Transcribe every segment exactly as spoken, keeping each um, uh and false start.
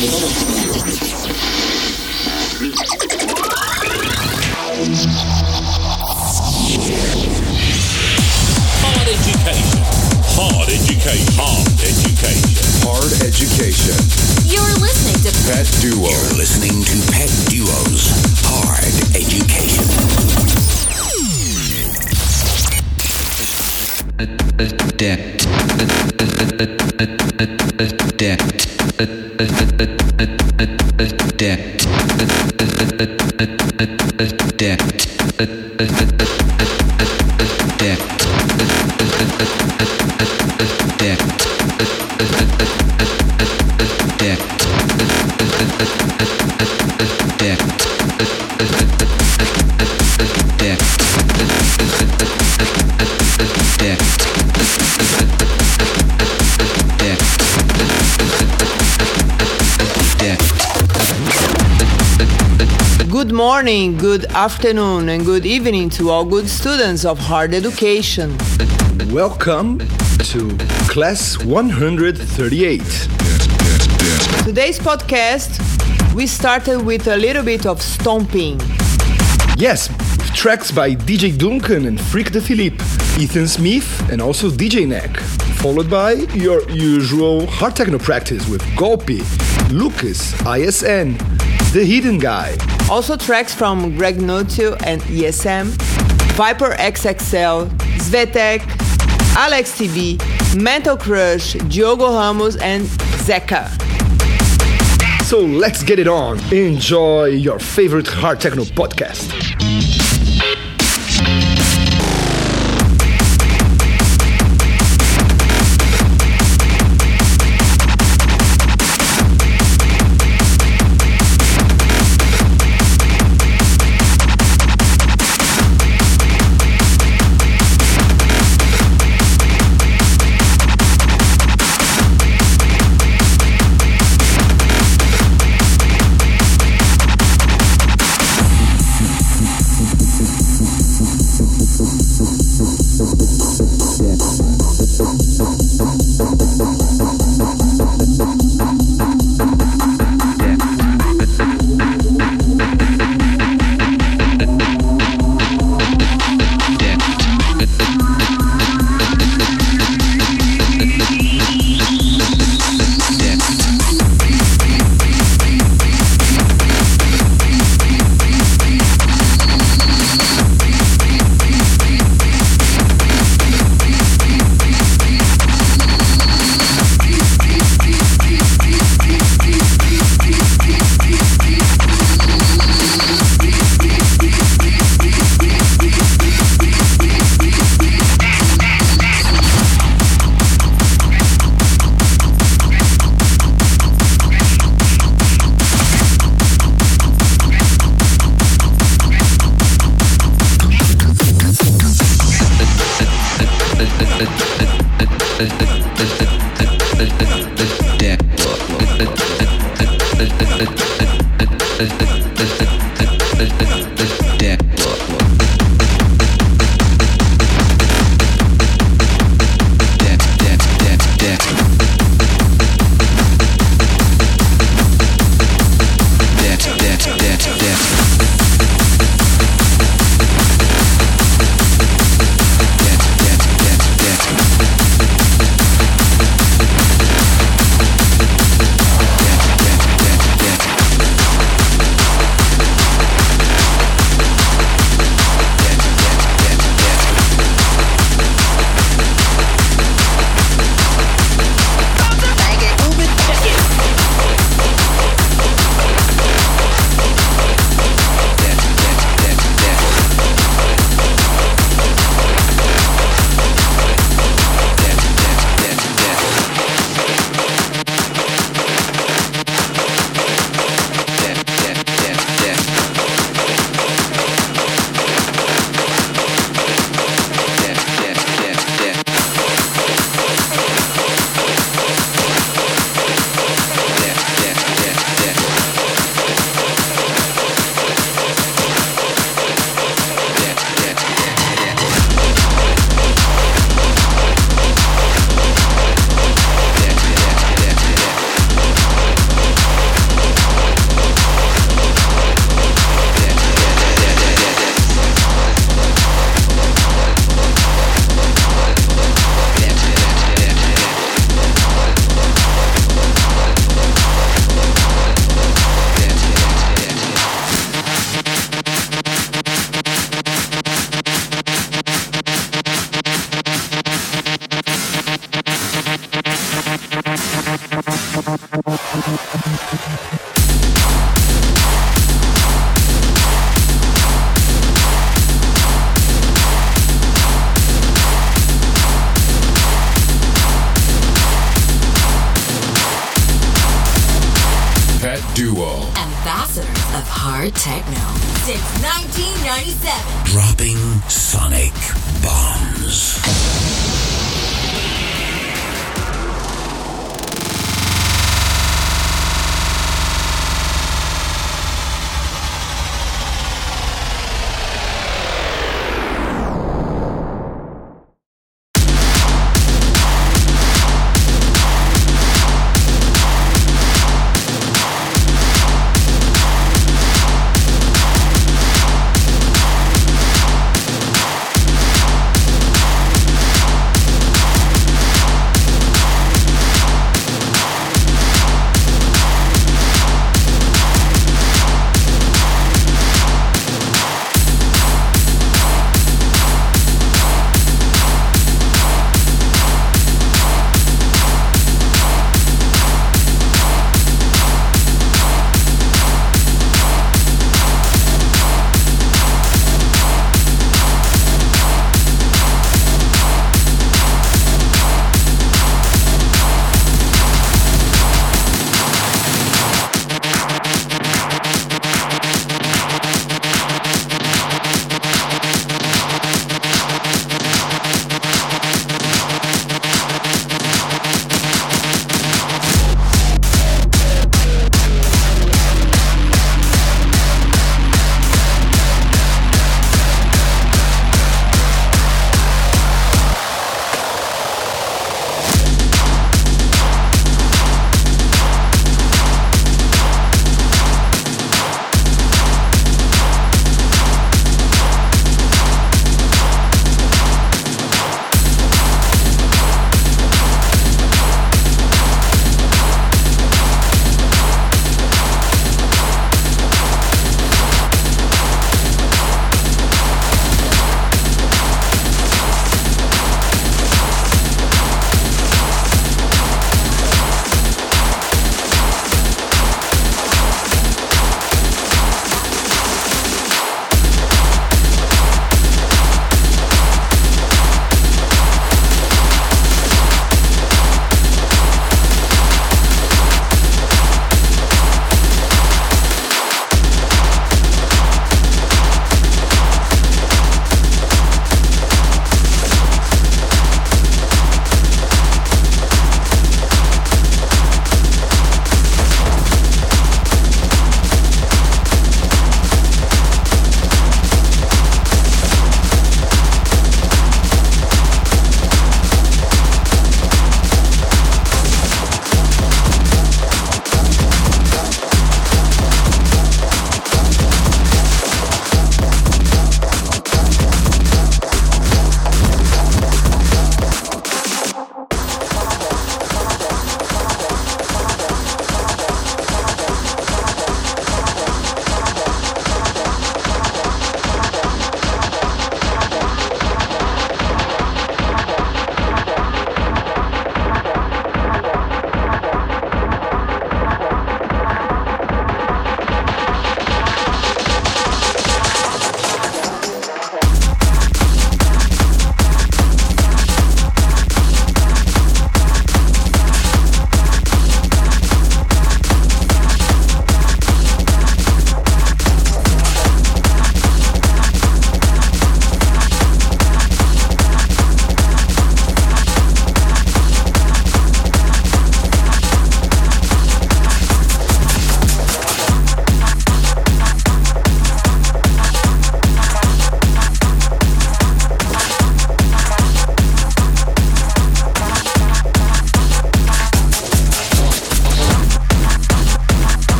Hard Education. Hard Education. Hard Education. Hard Education. You're listening to Pet Duo. You're listening to Pet Duo's Hard Education. Good morning, good afternoon, and good evening to all good students of Hard Education. Welcome to Class one hundred thirty-eight. Today's podcast, we started with a little bit of stomping. Yes, tracks by D J Duncan and Freak The Philipe, Ethan Smith, and also D J Neck, followed by your usual Hard Techno practice with Golpe, Luckes, I S N, The Hidden Guy. Also tracks from Greg Notill and E S M, Viper X X L, Svetec, Alex T B, Mental Crush, Diogo Ramos and Zeker. So let's get it on. Enjoy your favorite Hard Techno podcast. Hard Techno since nineteen ninety-seven. Dropping sonic bombs.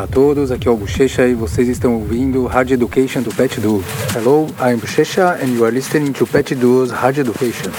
Olá a todos, aqui é o Bochecha e vocês estão ouvindo Hard Education do Pet Duo. Hello, I'm Bochecha and you are listening to Pet Duo's Hard Education.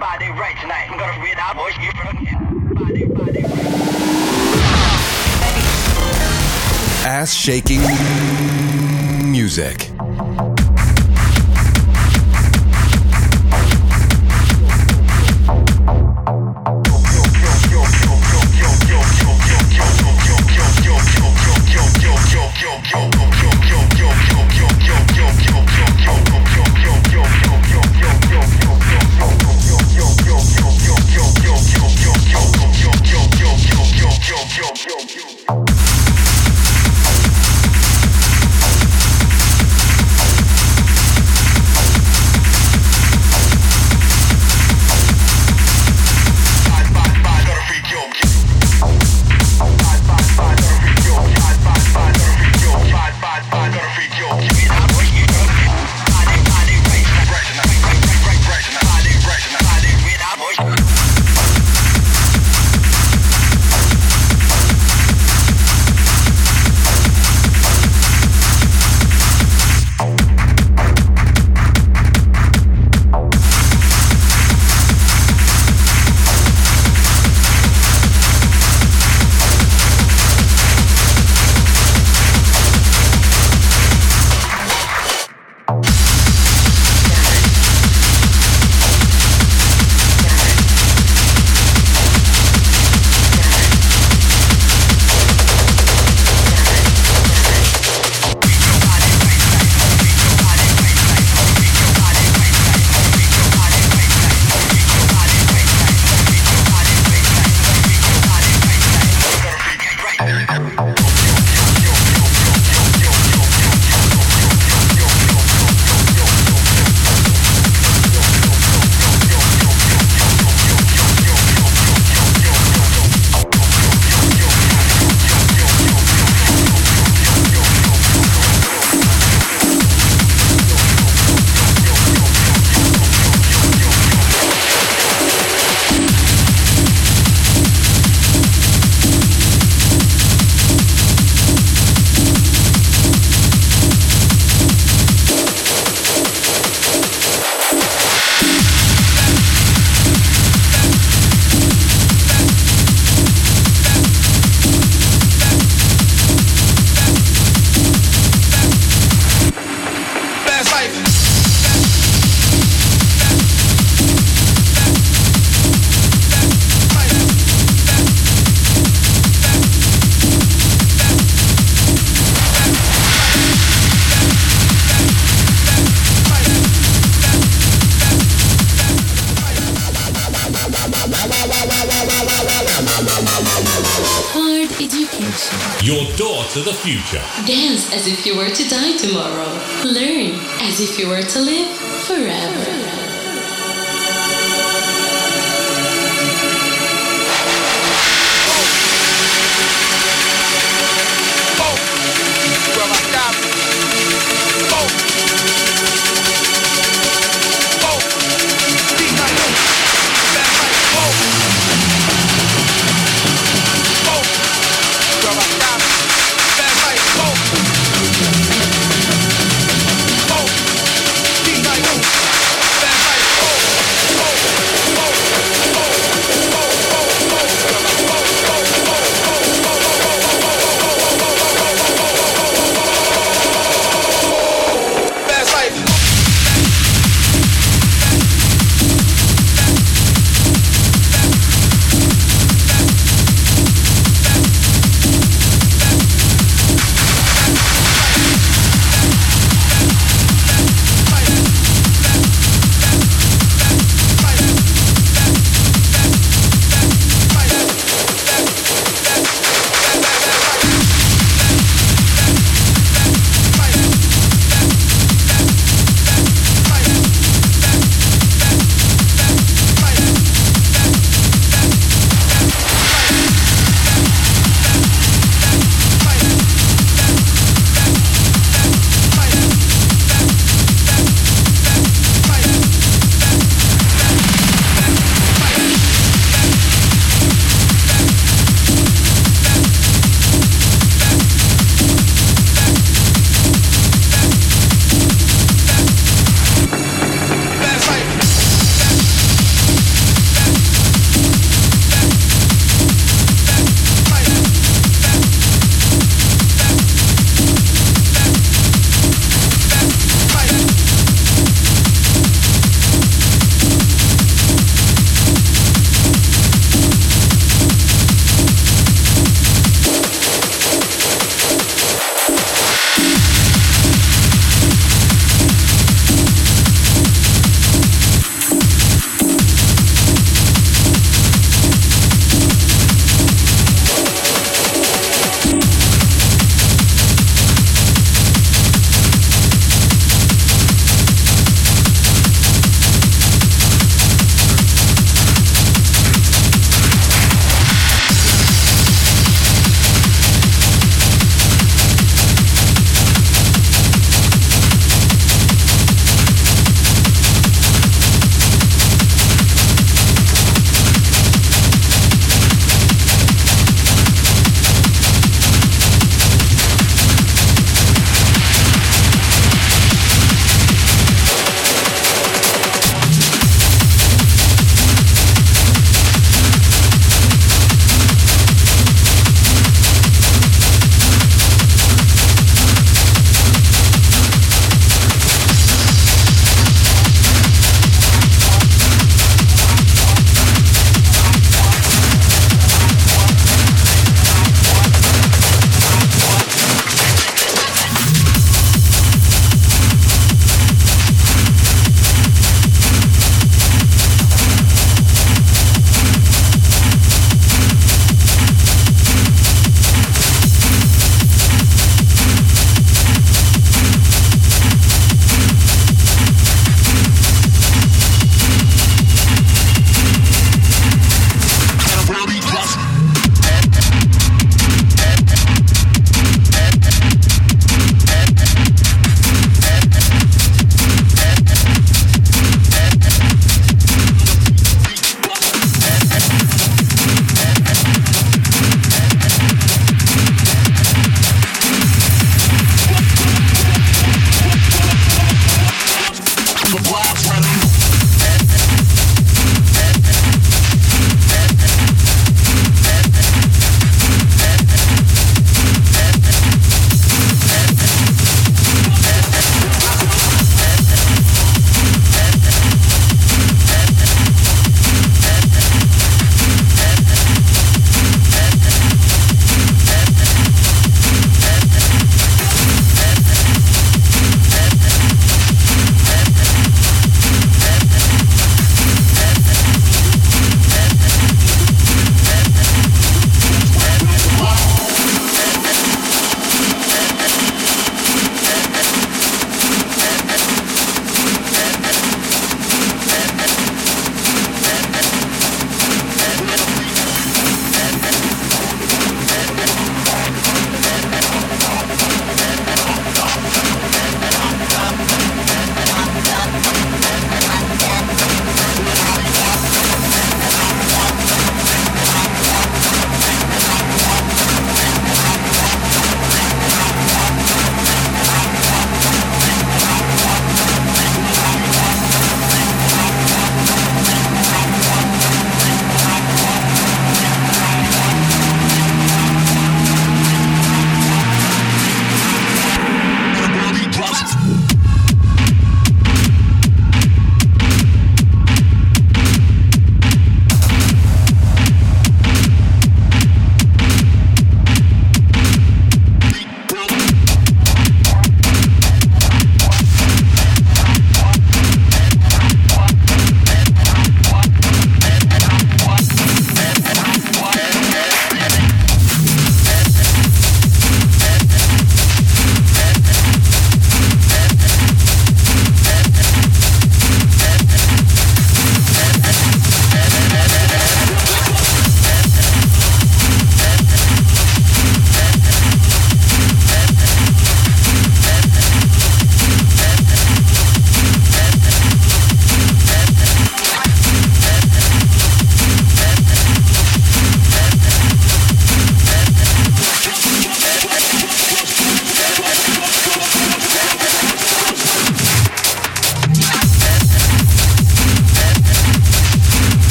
body right tonight. I'm gonna read our voice you from body, body right. Ass shaking music. Your door to the future. Dance as if you were to die tomorrow. Learn as if you were to live forever.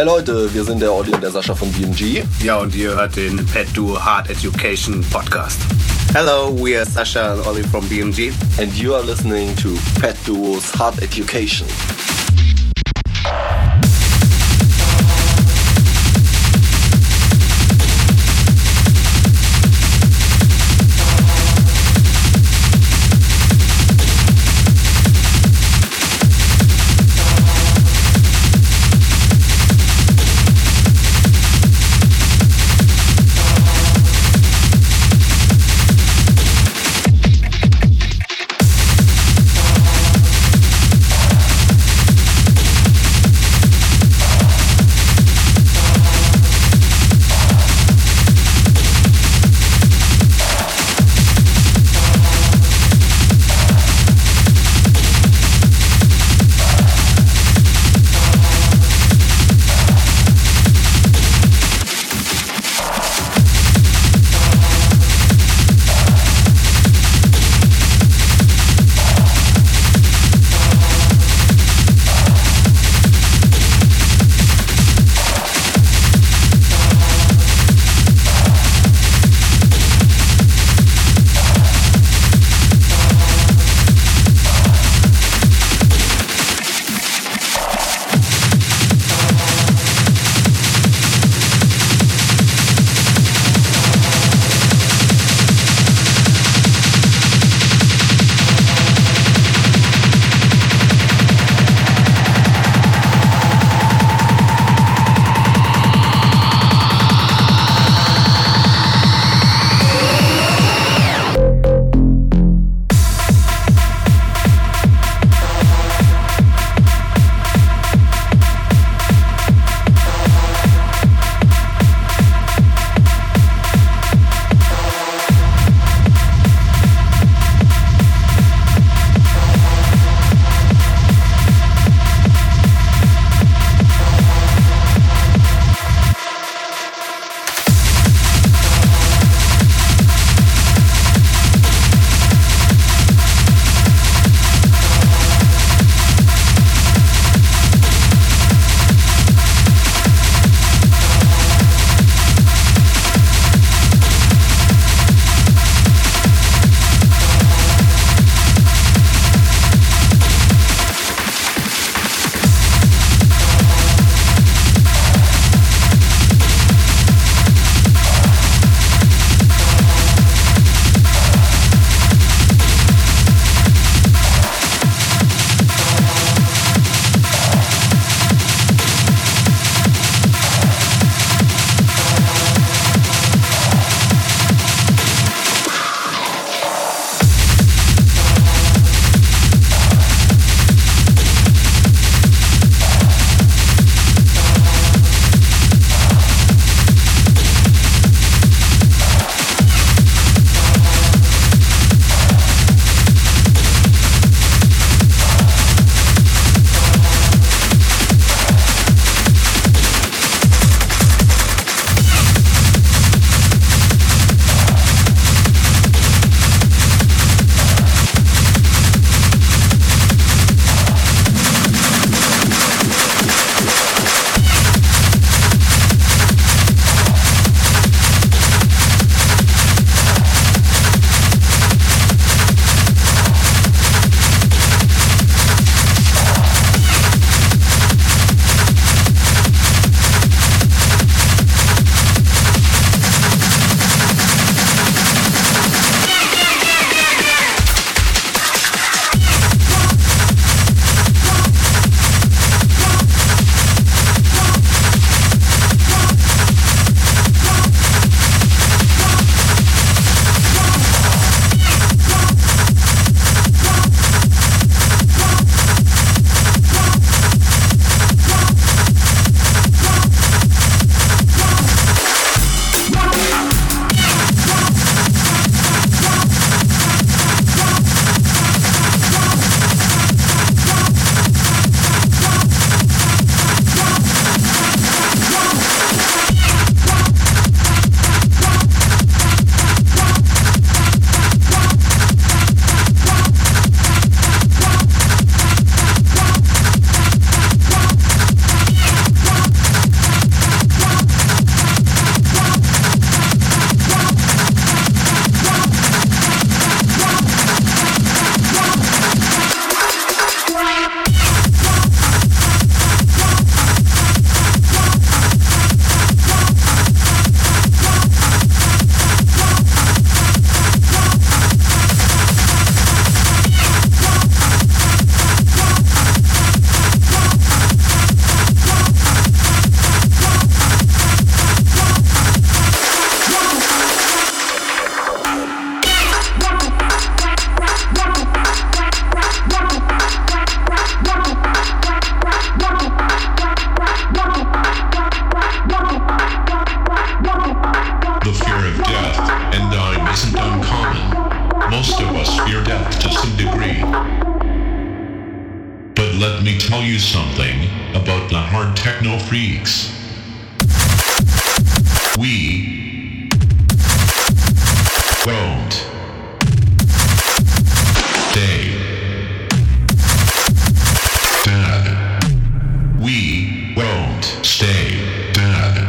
Hey Leute, wir sind der Olli und der Sascha von B M G. Ja, und ihr hört den Pet Duo Hard Education Podcast. Hello, we are Sascha and Olli from B M G. And you are listening to Pet Duo's Hard Education. tell you something about the Hard Techno Freaks. We won't stay dead. We won't stay dead.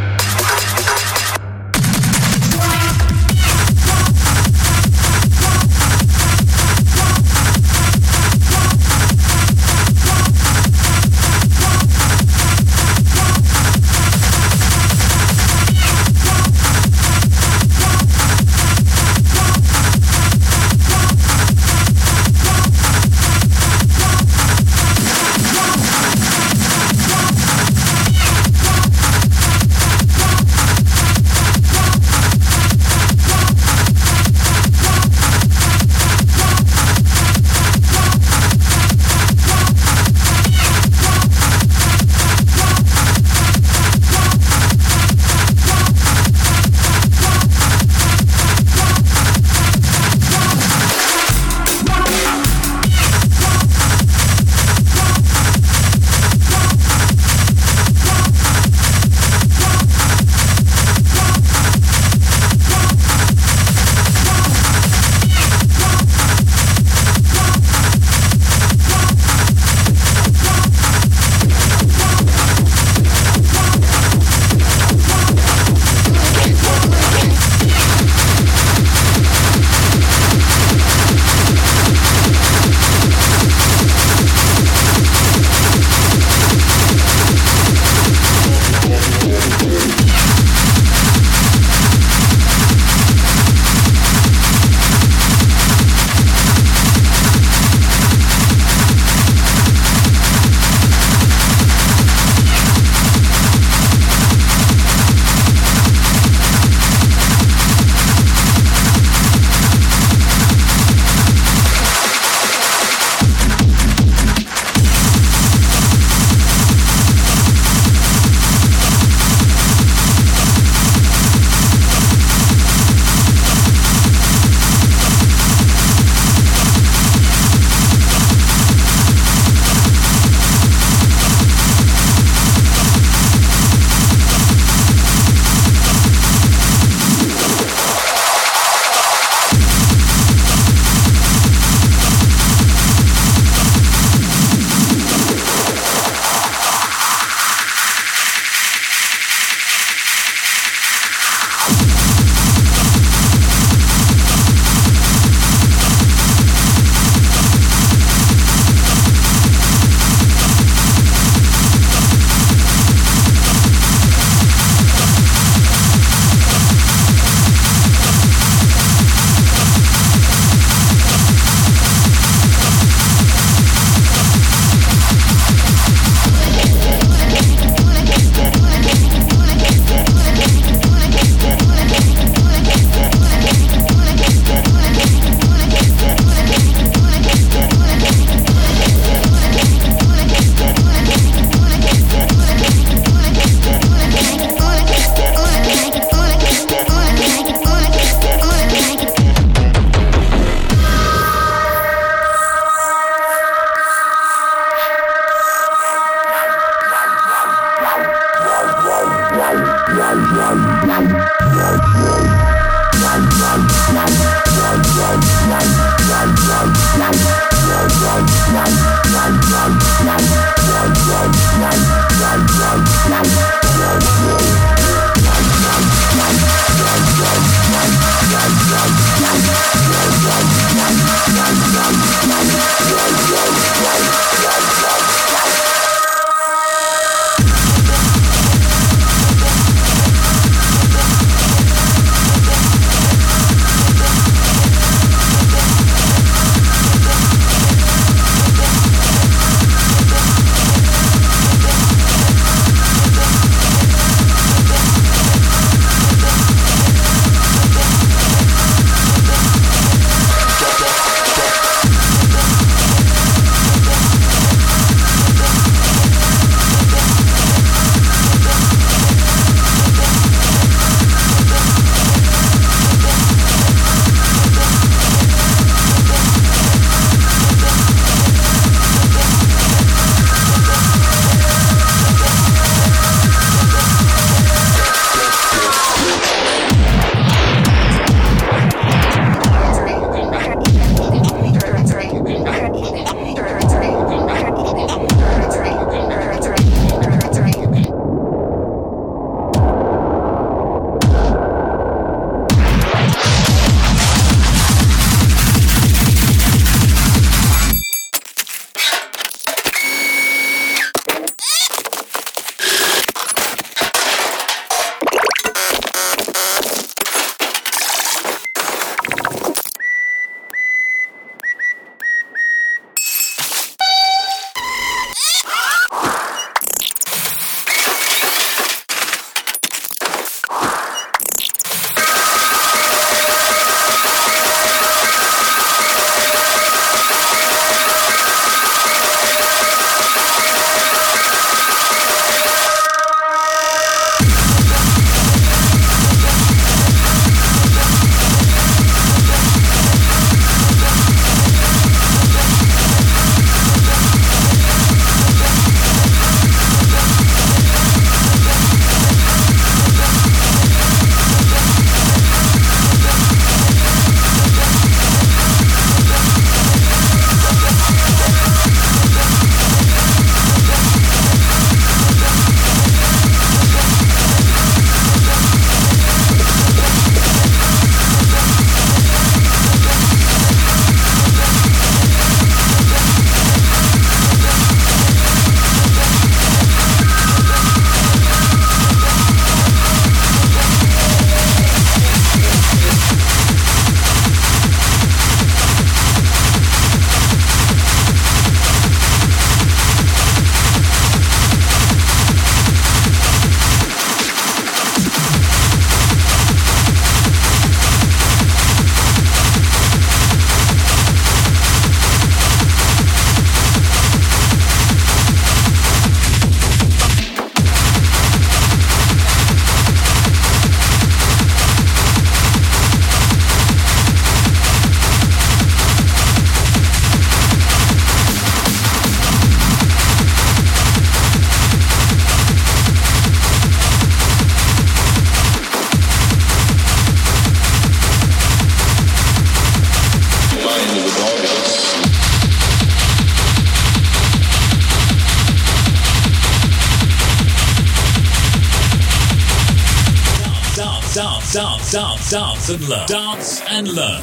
Dance, dance and learn. Dance and learn.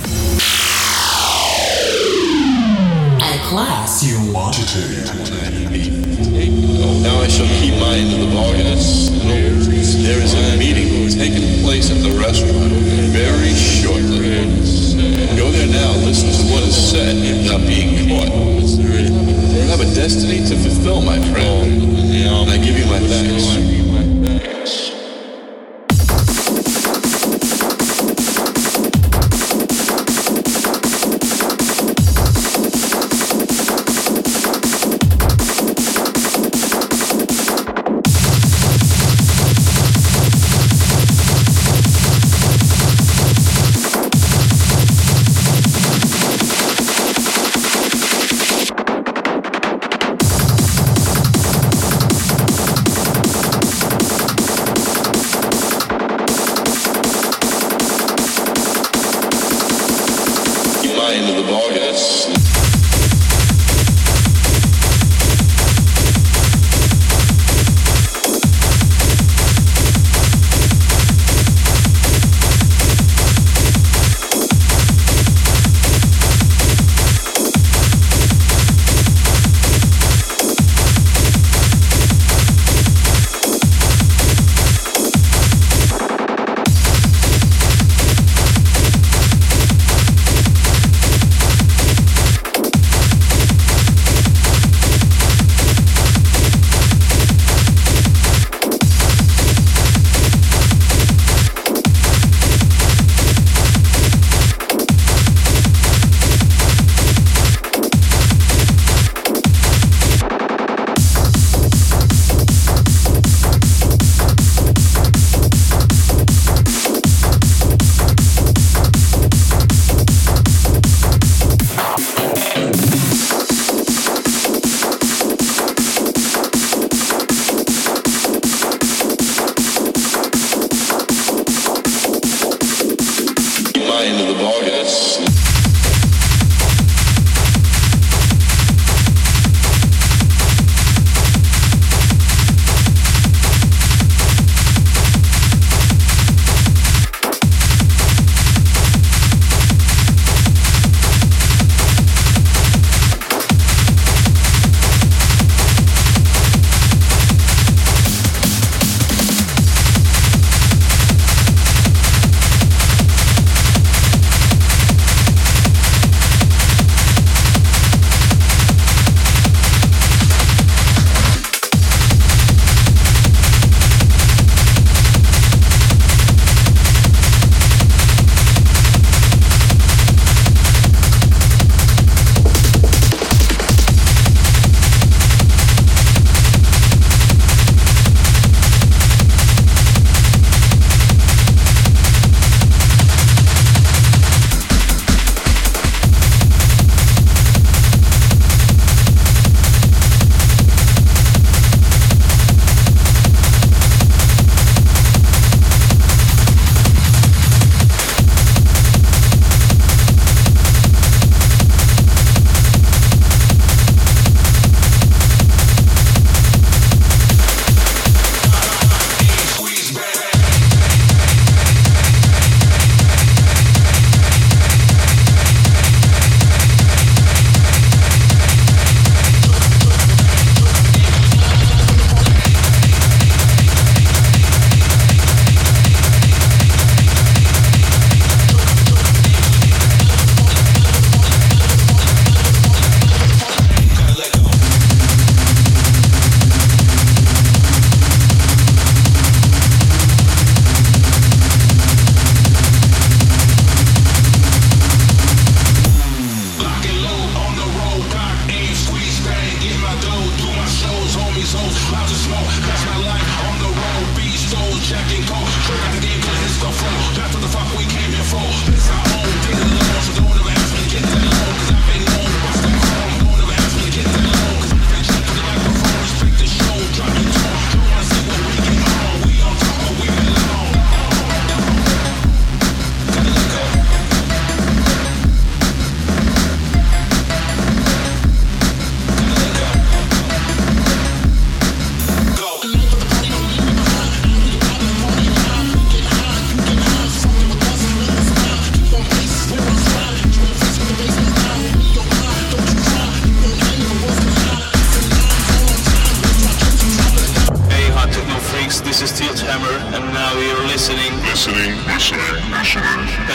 A class you want to take. Now I shall keep my end of the bargain. There is a meeting taking place at the restaurant very shortly. Go there now, listen to what is said, and not being caught. I have a destiny to fulfill, my friend. And I give you my thanks.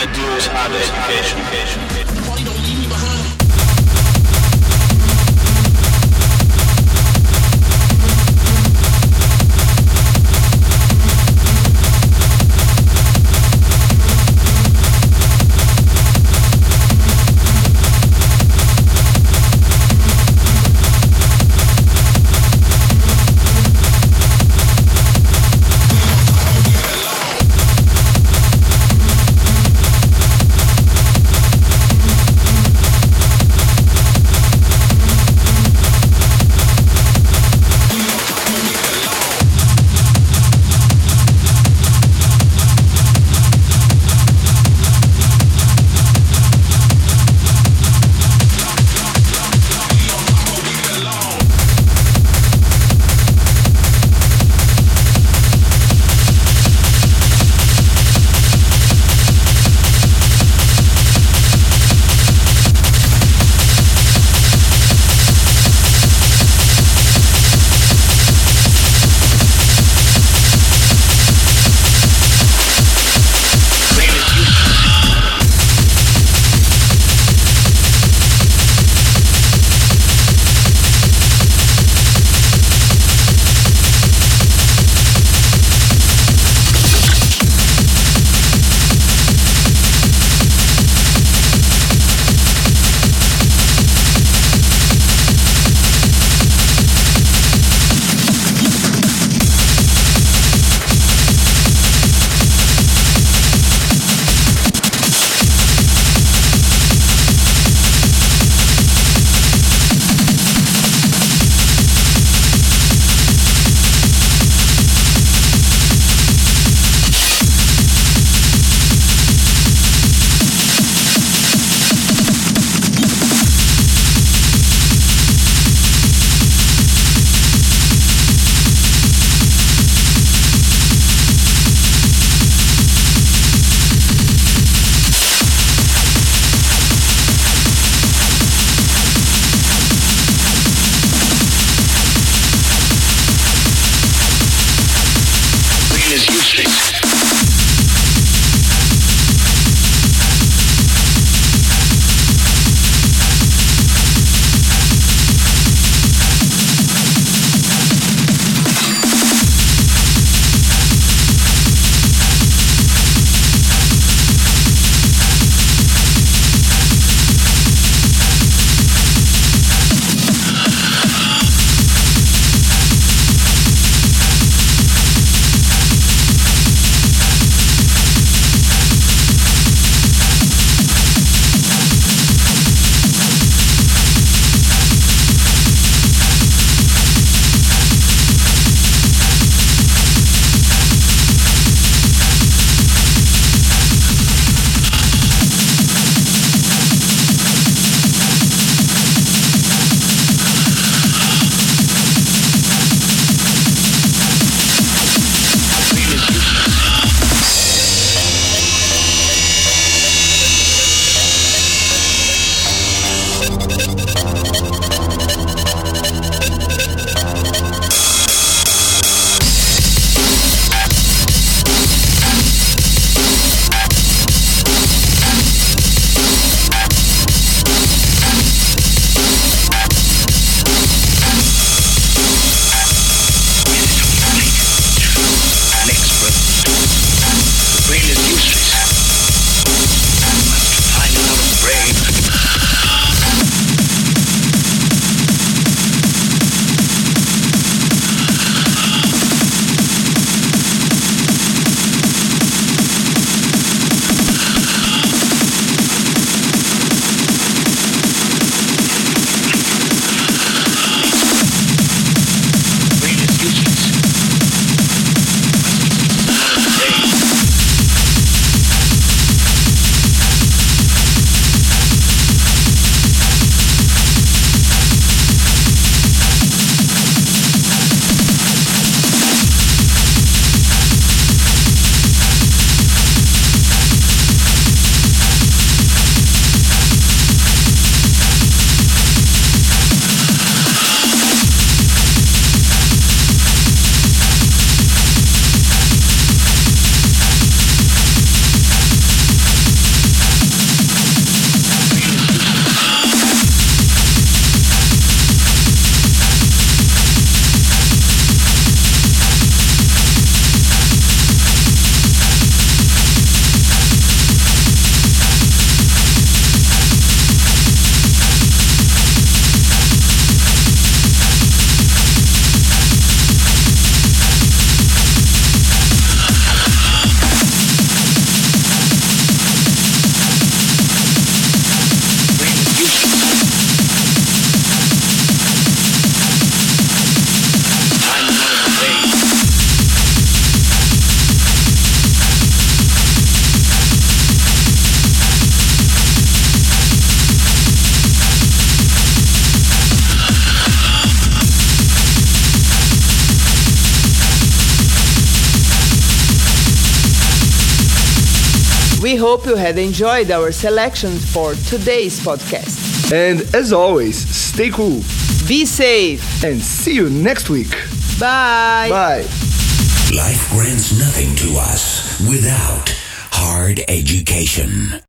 Pet Duo is Hard Education. We hope you had enjoyed our selection for today's podcast. And as always, stay cool, be safe, and see you next week. Bye. Bye. Life grants nothing to us without Hard Education.